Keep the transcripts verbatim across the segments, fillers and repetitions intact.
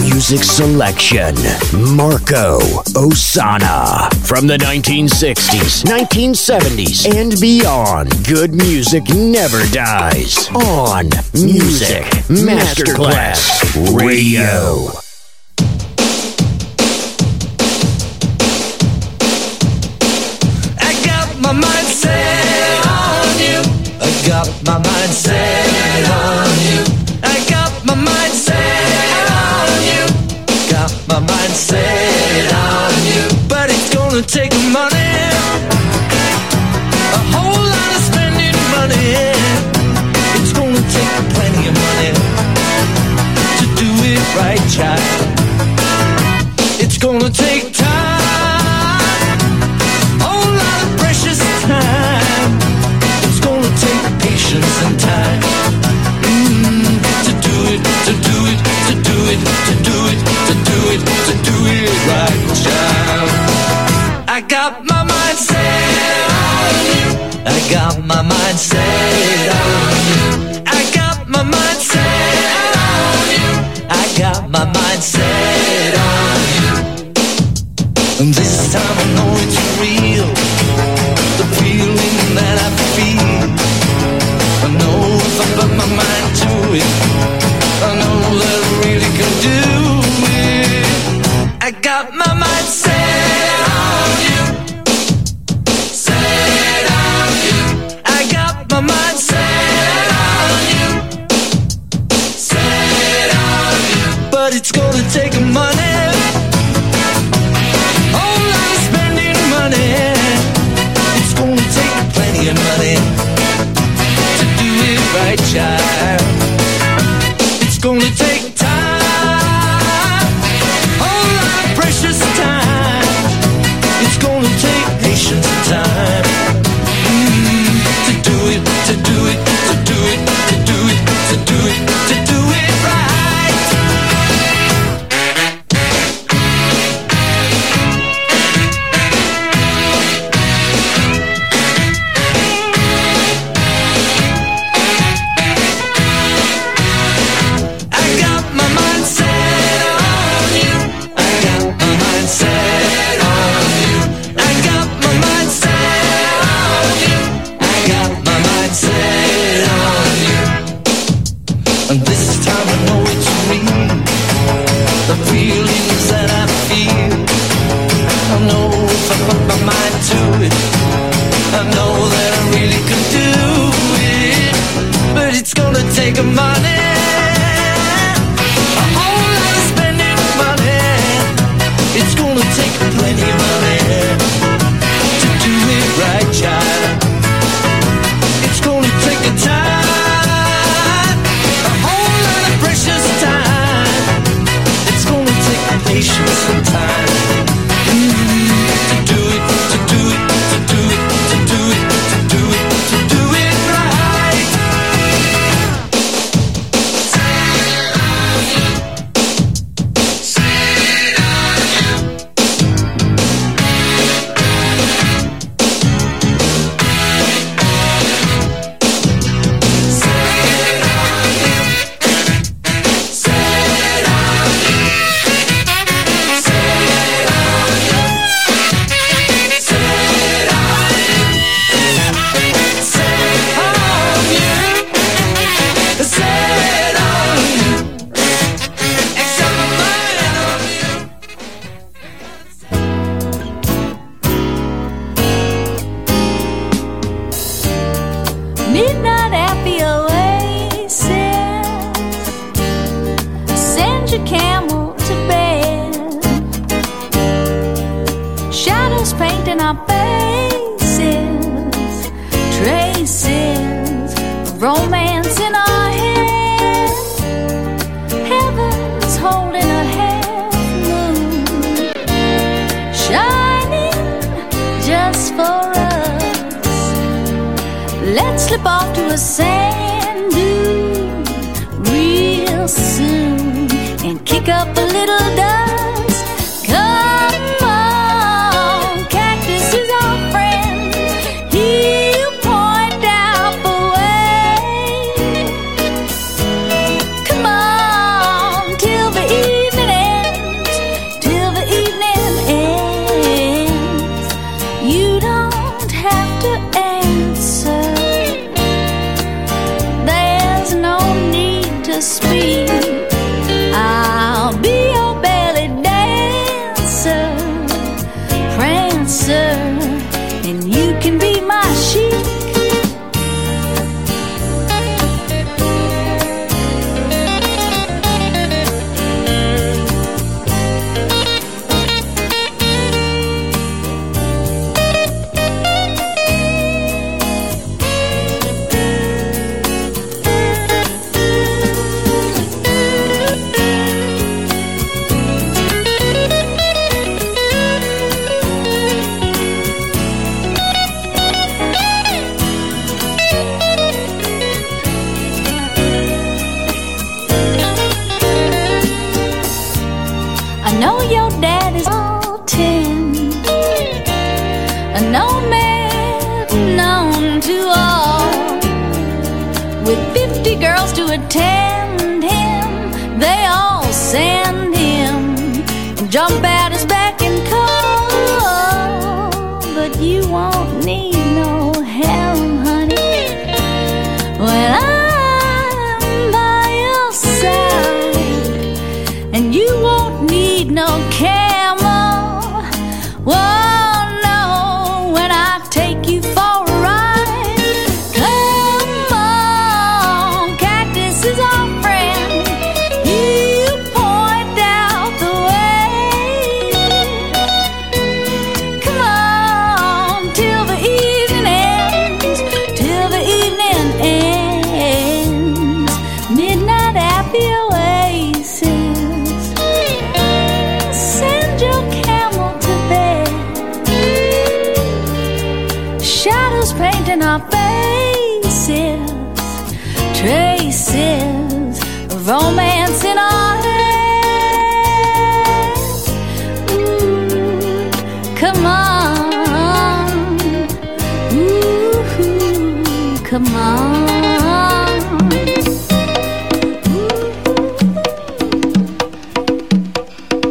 Music selection, Marco Ossanna. From the nineteen sixties, nineteen seventies, and beyond, good music never dies. On Music Masterclass Radio. I got my mind set on you. I got my mind set on you. I got my mind set on you. I got my mind set on you. But it's gonna take money, a whole lot of spending money. It's gonna take plenty of money to do it right, child. It's gonna take time, a whole lot of precious time. It's gonna take patience and time mm, to do it, to do it, to do it, to do it, to do it, to do it right, child. I got my mind set on you. I got my mind set on you. I got my mind set on you. I got my mind set on you. And this time I know it's real, the feeling that I feel. I know if I put my mind to it, I know that I really can do it. I got my mind set on you. It's gonna take money, all I'm spending money. It's gonna take plenty of money to do it right, child. It's gonna take time, all our precious time. It's gonna take patience and time mm, to do it, to do it, to do it, to do it, to do it, to do it right. Let's slip off to a sand dune, real real soon and kick up a little dust. Come on, Cactus is our friend. He'll point out the way. Come on, till the evening ends, till the evening ends. You don't have to answer. There's no need to speak. I'll be your belly dancer, prancer, and you can be my sheep.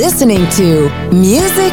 Listening to Music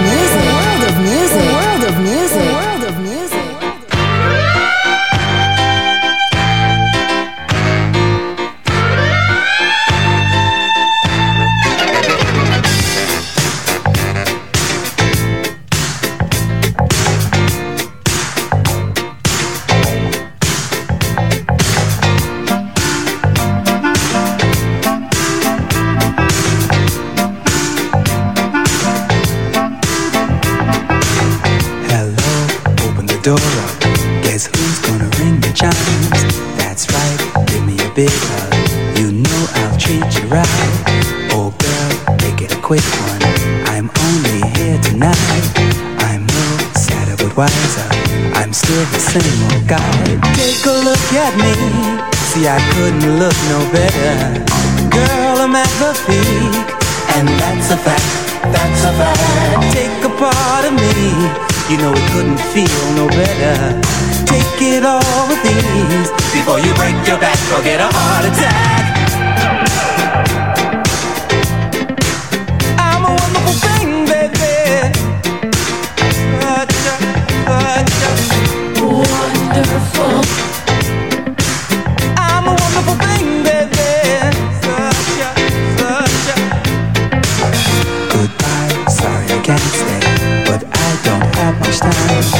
music. The world of music. The world of music. The world of music. Door up. Guess who's gonna ring the chimes? That's right, give me a big hug. You know I'll treat you right. Oh, quick one. I'm only here tonight. I'm no sadder but wiser. I'm still the same old guy. Take a look at me. See, I couldn't look no better. Girl, I'm at the peak, and that's a fact. That's a fact. Take a part of me. You know it couldn't feel no better. Take it all with ease before you break your back or get a heart attack. Wonderful. I'm a wonderful thing, baby. Such a, such a. Goodbye, sorry I can't stay, but I don't have much time.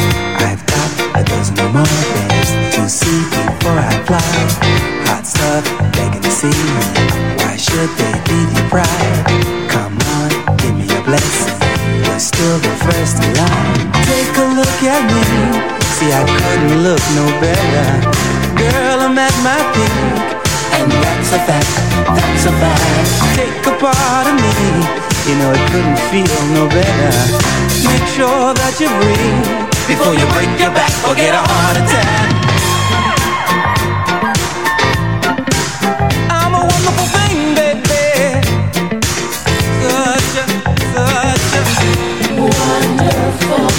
I've got a dozen or more days to see before I fly. Hot stuff, begging to see me. Why should they be deprived? Come on, give me a blessing. We're still the first in line. Take a look at me. See, I couldn't look no better. Girl, I'm at my peak, and that's a fact, that's a fact. Take a part of me, you know it couldn't feel no better. Make sure that you breathe before you break your back or get a heart attack. I'm a wonderful thing, baby. Such a, such a wonderful.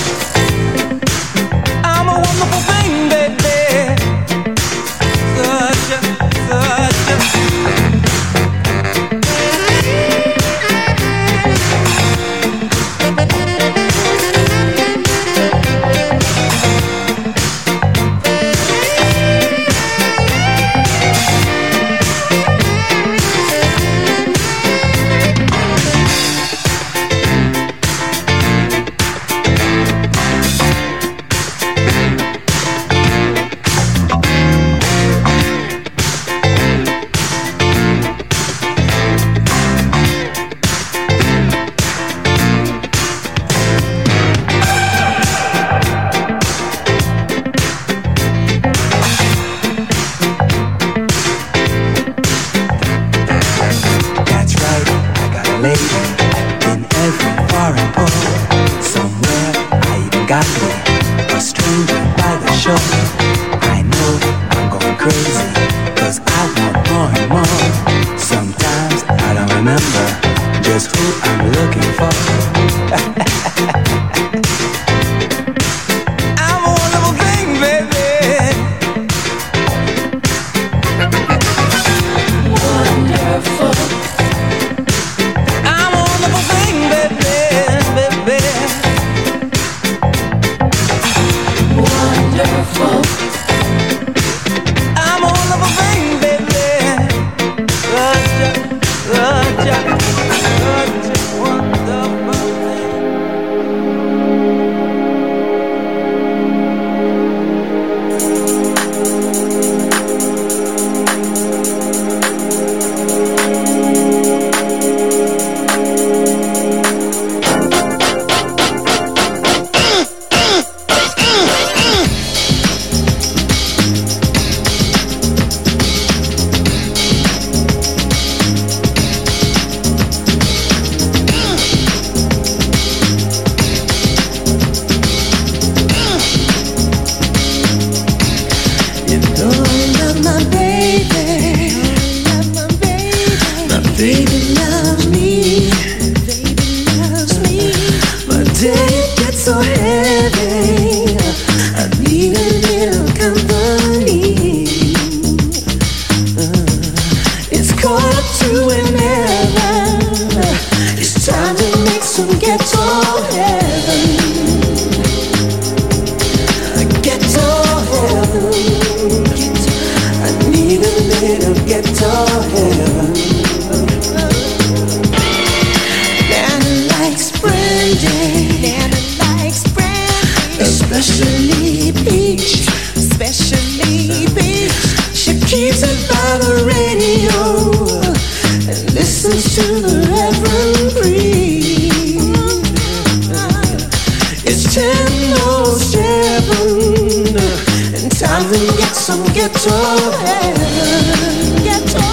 Get to heaven, get to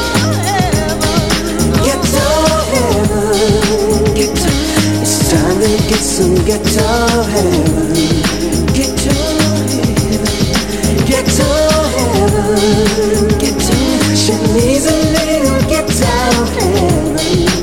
heaven, get to heaven, get some guitar heaven, guitar heaven, guitar heaven, guitar. She needs a little guitar heaven.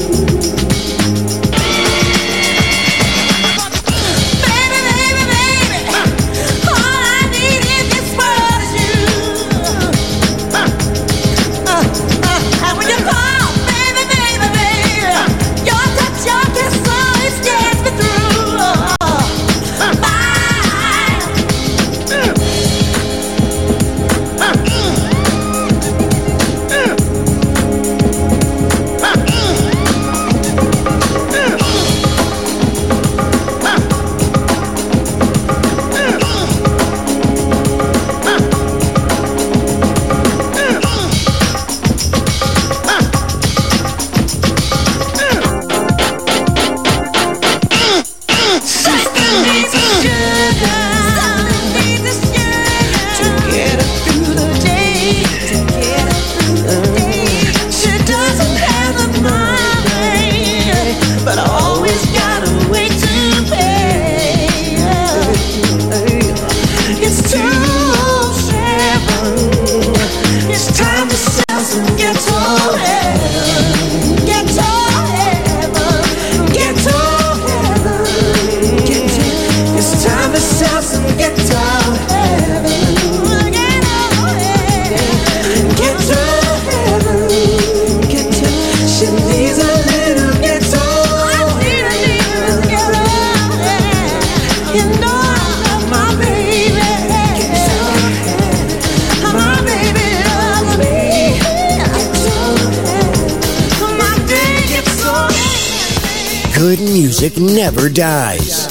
Music never dies.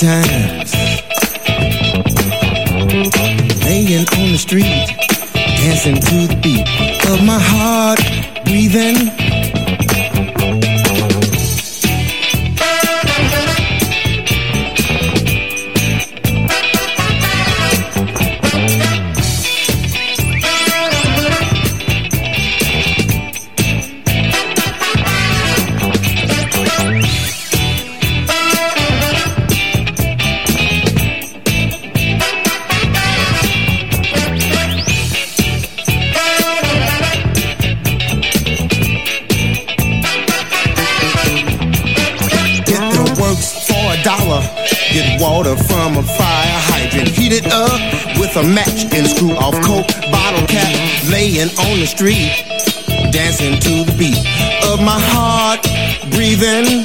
Times laying on the street, dancing to the beat of my heart, breathing. From a fire hydrant, heat it up with a match and screw off coke bottle cap, laying on the street, dancing to the beat of my heart, breathing.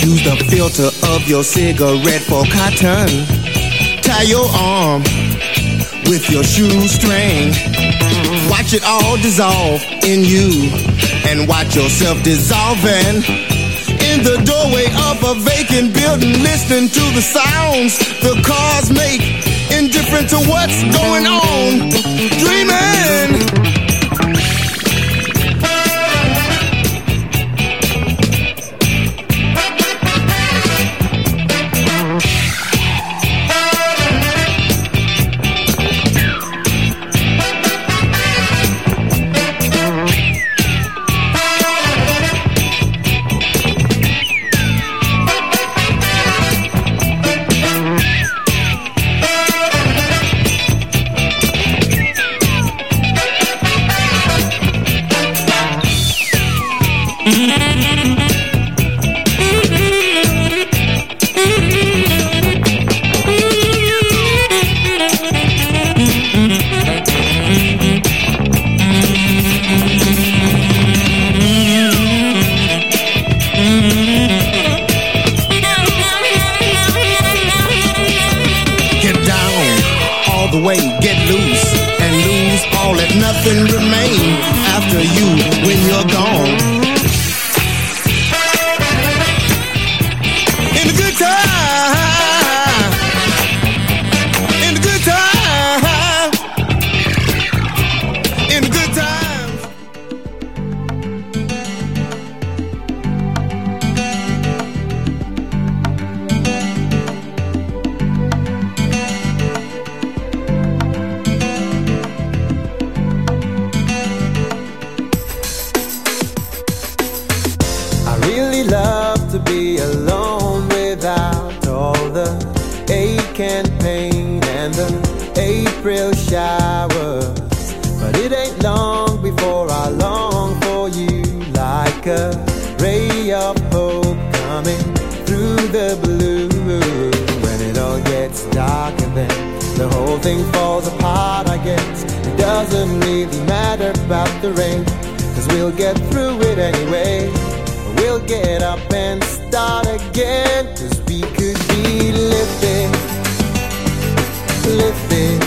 Use the filter of your cigarette for cotton. Tie your arm with your shoestring. Watch it all dissolve in you, and watch yourself dissolving in the doorway of a vacant building, listening to the sounds the cars make, indifferent to what's going on, dreaming. Get loose and lose all that nothing remain after you building falls apart, I guess it doesn't really matter about the rain, cause we'll get through it anyway. We'll get up and start again, cause we could be living, living,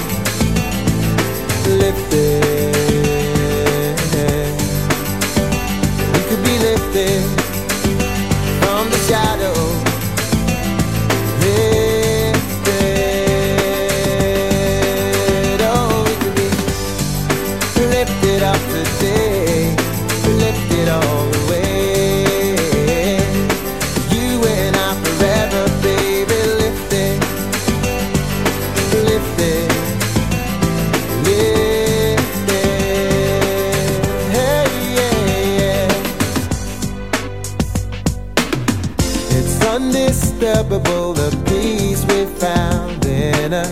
living. We could be lifted from the shadows. The peace we found in a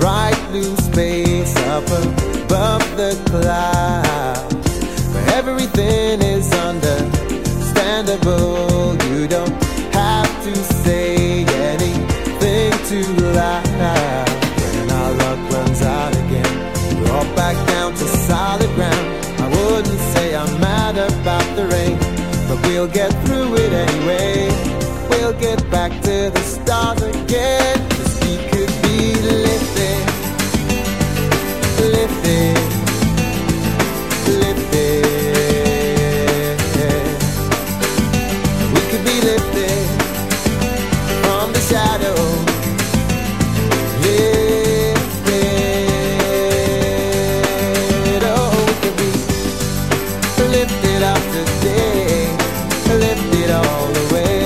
bright blue space up above the clouds, where everything is understandable. You don't have to say anything too loud. When our luck runs out again, we're all back down to solid ground. I wouldn't say I'm mad about the rain, but we'll get through it anyway. We'll get back to the start again, cause we could be living, living, living. We could be lifted from the shadow, lifted. Oh, we could be lifted up today, lifted all the way.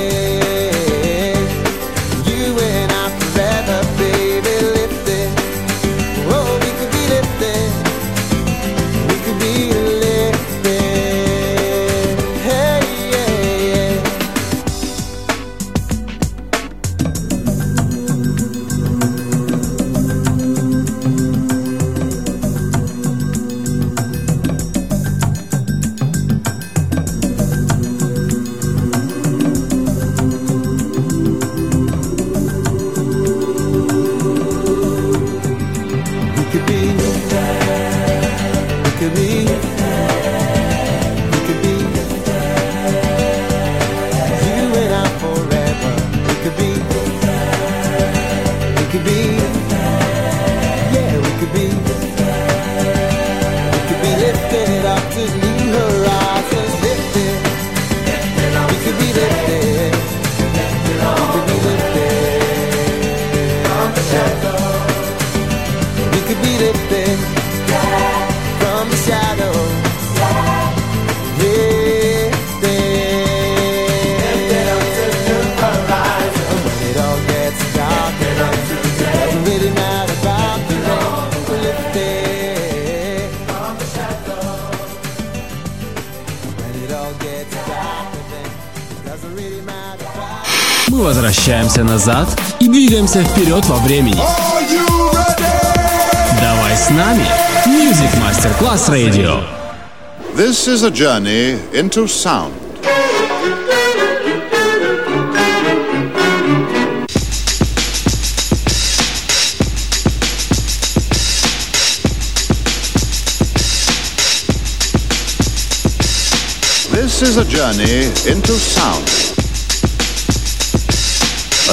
Мы возвращаемся назад и двигаемся вперед во времени. Давай с нами Music Masterclass Radio. This is a journey into sound. This is a journey into sound. A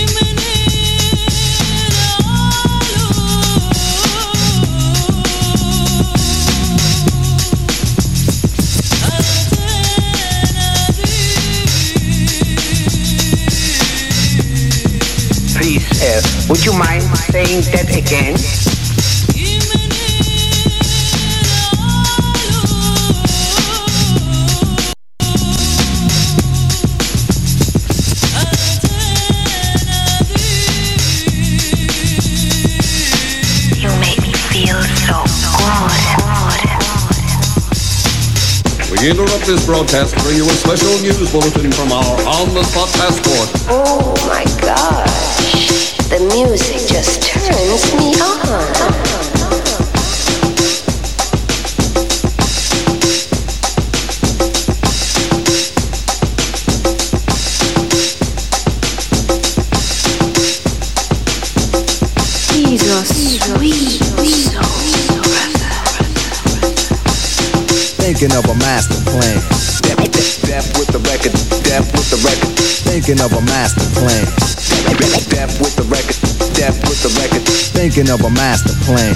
Would you mind saying that again? You make me feel so good. We interrupt this broadcast to bring you a special news bulletin from our on-the-spot passport. Oh my gosh, the music just turns me on. Thinking of a master plan. Step, step with the record. Step with the record. Thinking of a master plan. Step with the record. Step with the record. Thinking of a master plan.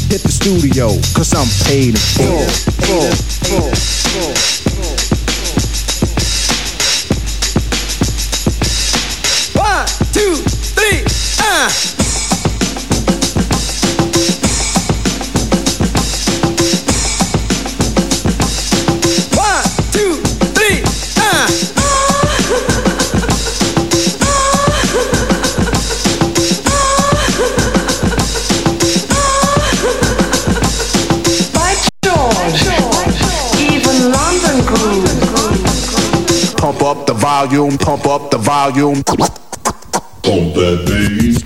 Hit the studio, cause I'm paid in full. Full, full, full, full. One, two, three, ah! Pump up the volume, pump up the volume. Pump that bass.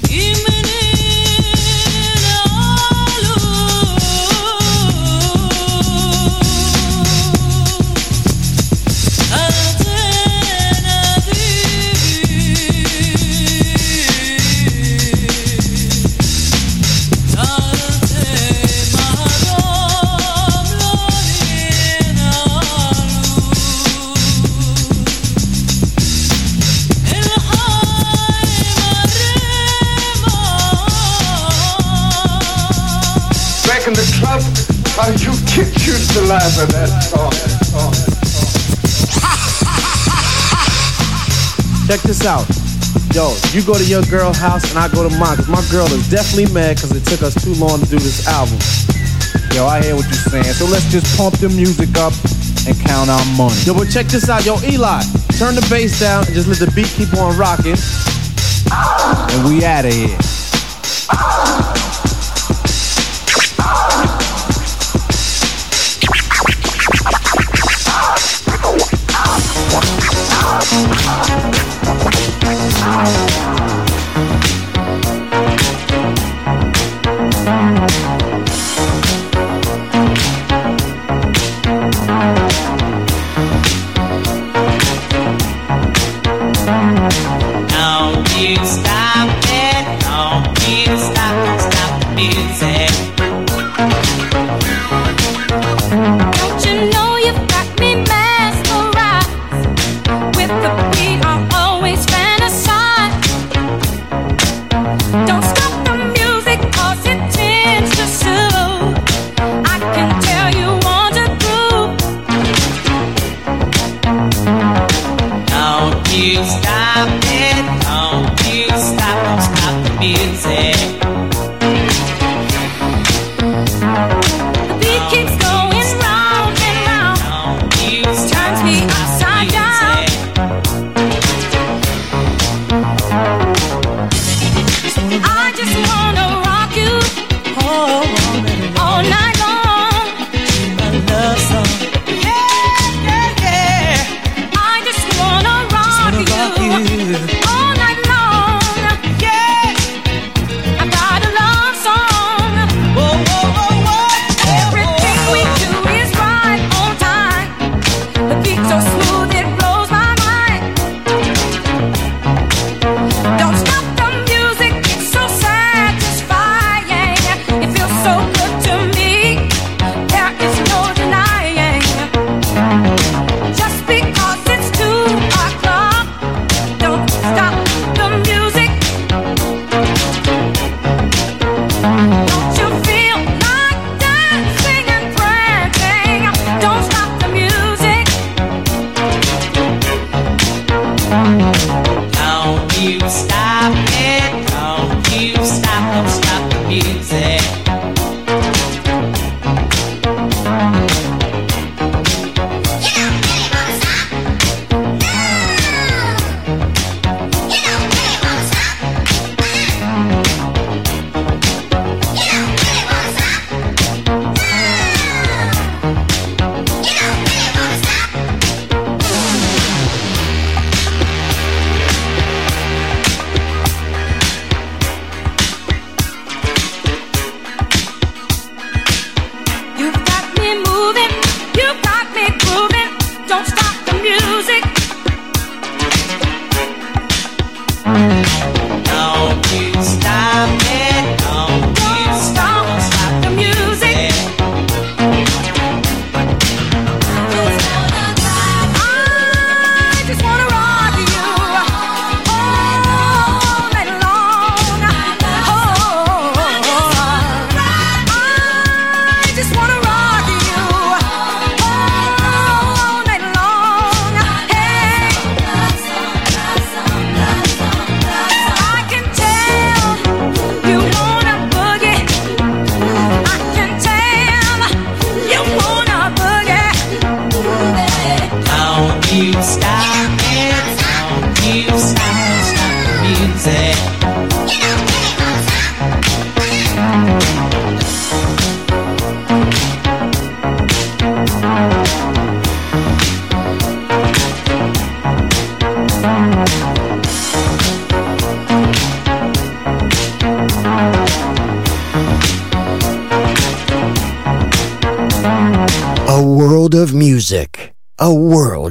How you kicked you to laugh at that song. Check this out. Yo, you go to your girl's house and I go to mine. Cause my girl is definitely mad cause it took us too long to do this album. Yo, I hear what you're saying. So let's just pump the music up and count our money. Yo, but check this out. Yo, Eli, turn the bass down and just let the beat keep on rocking. And we outta here. Keeps going round.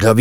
Of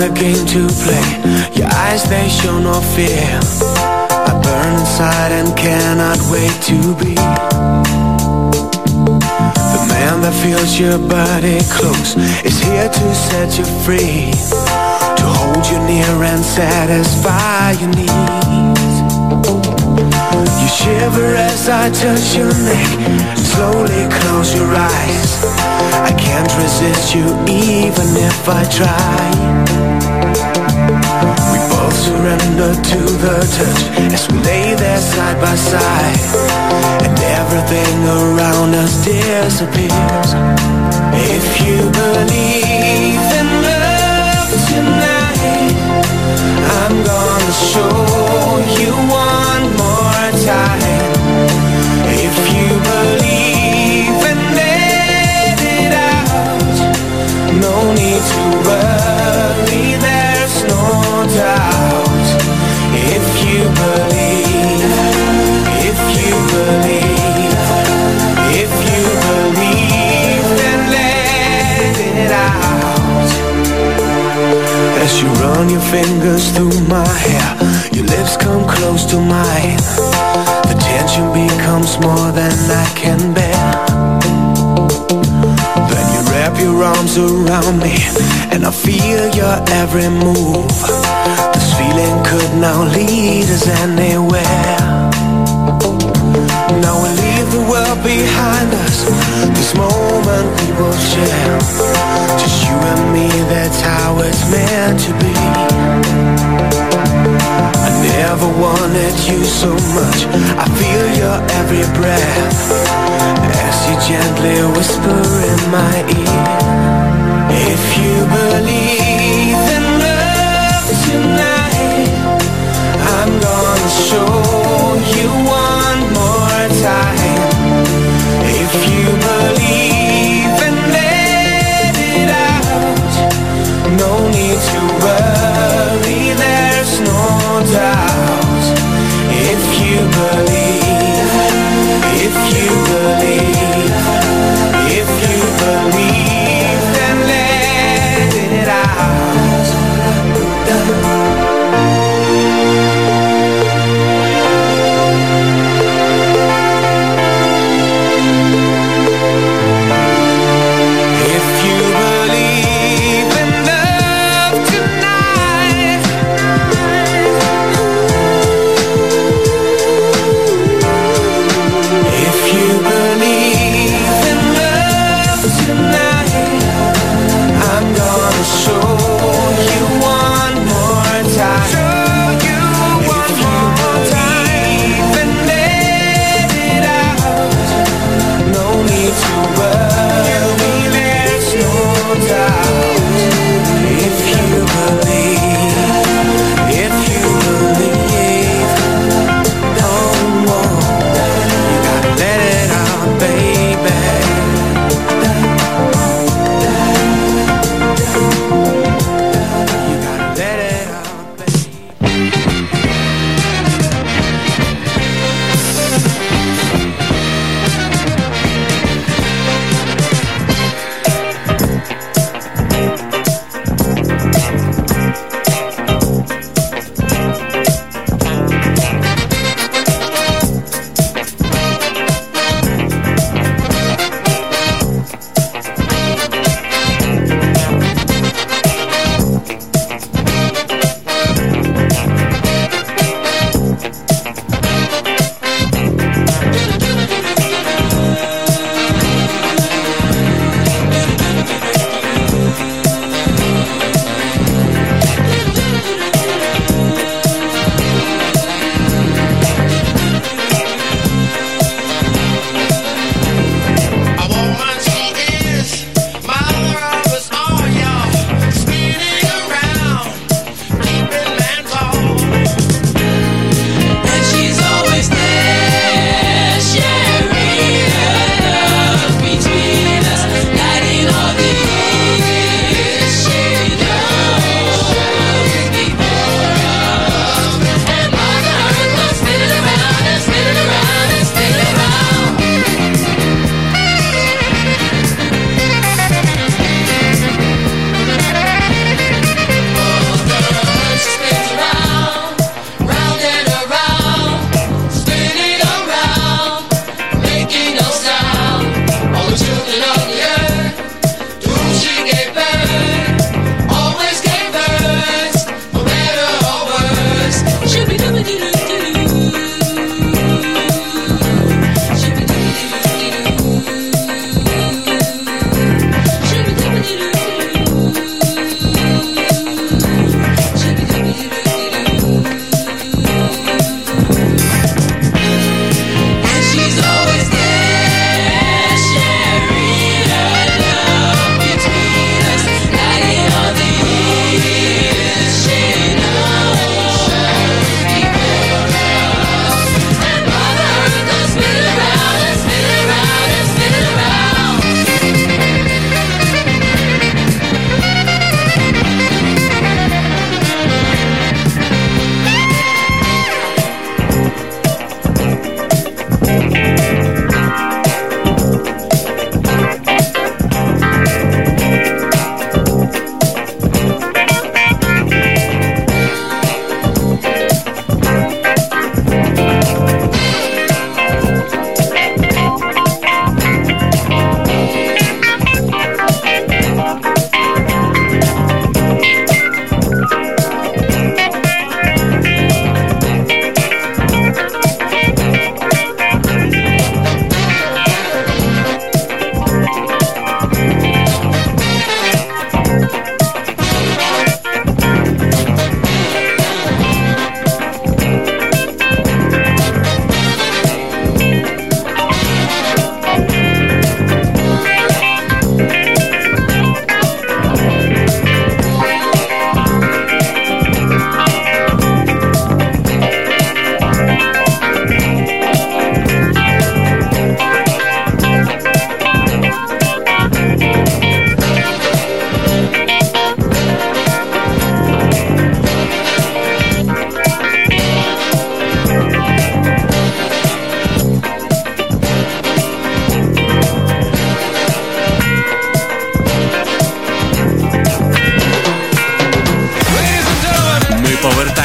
A game to play. Your eyes, they show no fear. I burn inside and cannot wait to be the man that feels your body close. Is here to set you free, to hold you near and satisfy your needs. You shiver as I touch your neck. Slowly close your eyes. I can't resist you even if I try. We both surrender to the touch as we lay there side by side, and everything around us disappears. If you believe in love tonight, I'm gonna show you one more time. If you believe and let it out, no need to worry, there's no doubt. If you believe, if you believe, if you believe, then let it out. As you run your fingers through my hair, your lips come close to mine. The tension becomes more than I can bear. Then you wrap your arms around me, and I feel your every move. This feeling could now lead us anywhere. Now we leave the world behind us, this moment we will share. Just you and me, that's how it's meant to be. I never wanted you so much, I feel your every breath, as you gently whisper in my ear. If you believe in love tonight, I'm gonna show you one more time. If you believe and let it out, no need to worry, there's no doubt. If you believe, if you believe, if you believe,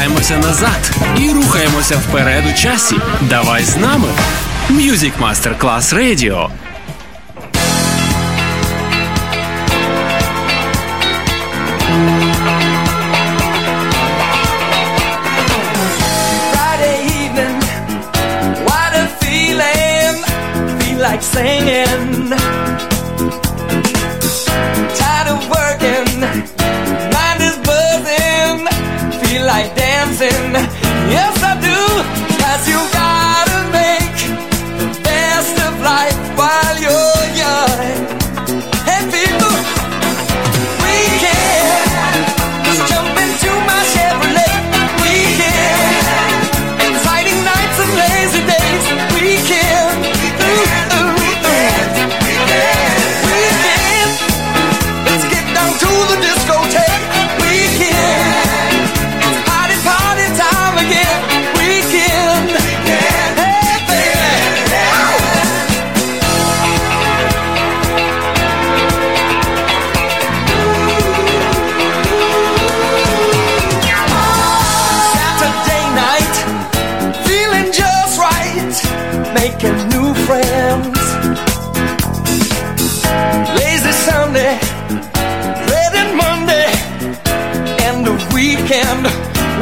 повертаємося назад і рухаємося вперед у часі. Давай з нами. Music Masterclass Radio. Like singing, tired of working, mind is buzzing, feel like dancing, yes I do, 'cause you gotta make the best of life while you're young, and people, we can just jump into my Chevrolet, we can, exciting nights and lazy days, we can.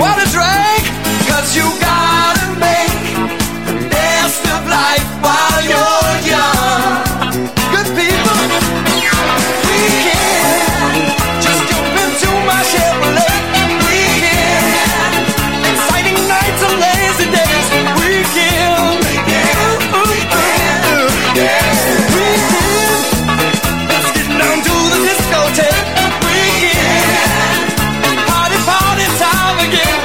What a drag, 'cause you gotta make the best of life while you're young. Good people, we can just jump into my Chevrolet. We can, exciting nights and lazy days. We can, ooh, ooh, ooh. We can, let's get down to the discotheque. We can. Party, party time again.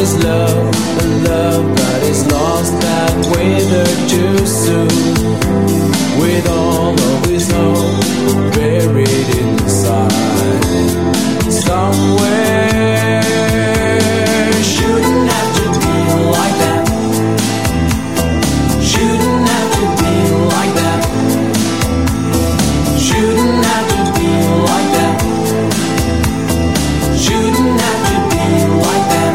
is love, a love that is lost, that withered too soon. With all of his hope buried inside, somewhere. Shouldn't have to be like that. Shouldn't have to be like that. Shouldn't have to be like that. Shouldn't have to be like that.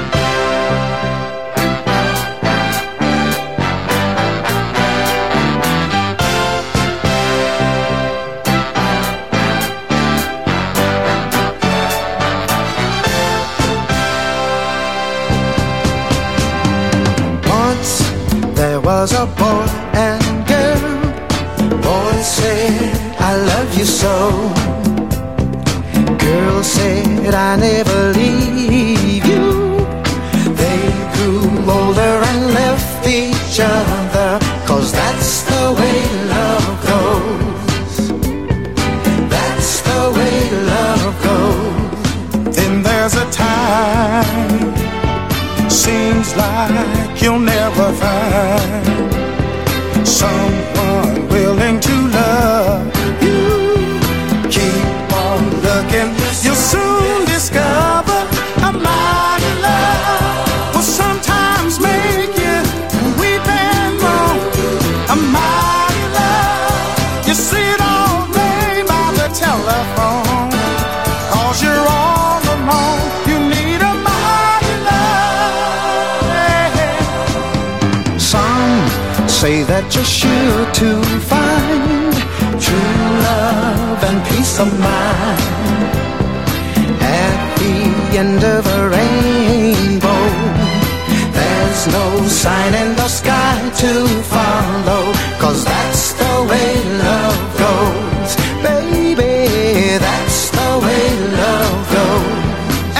Was a boy and girl. Boy said, I love you so. Girl said, I never leave you. They grew older and left each other, 'cause that's the way love goes. That's the way love goes. Then there's a time, seems like you'll never find someone willing to love you. Keep on looking, you'll soon discover a mighty love will sometimes make you weep and moan. A mighty love, you see it all day by the telephone, 'cause you're all alone. Say that you're sure to find true love and peace of mind at the end of a rainbow. There's no sign in the sky to follow, 'cause that's the way love goes. Baby, that's the way love goes.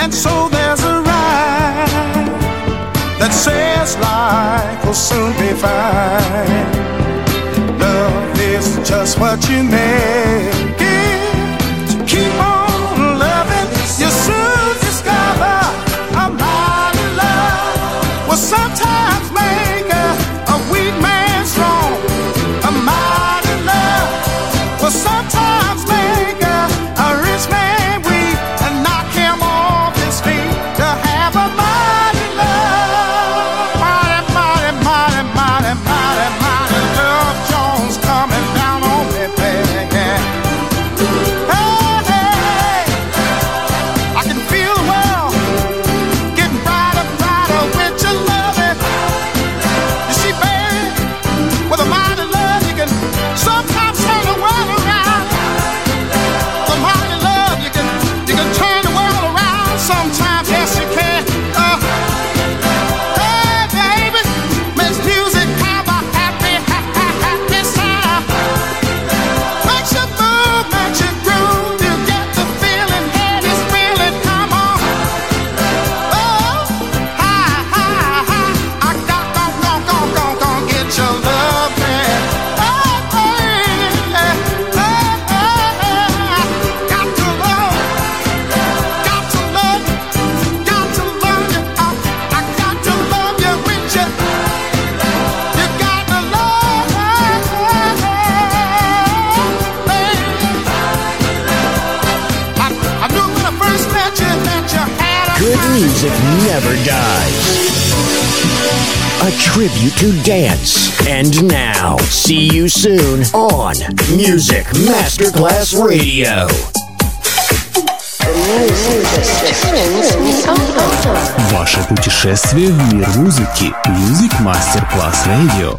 And so there's a rhyme that says life will soon be fine. Love is just what you make it. So keep on loving, you'll soon discover a mighty love will sometimes make a, a weak man strong. A mighty love will sometimes make a, a rich man. Music never dies. A tribute to dance. And now, see you soon on Music Masterclass Radio. Ваше путешествие в мир музыки. Music Masterclass Radio.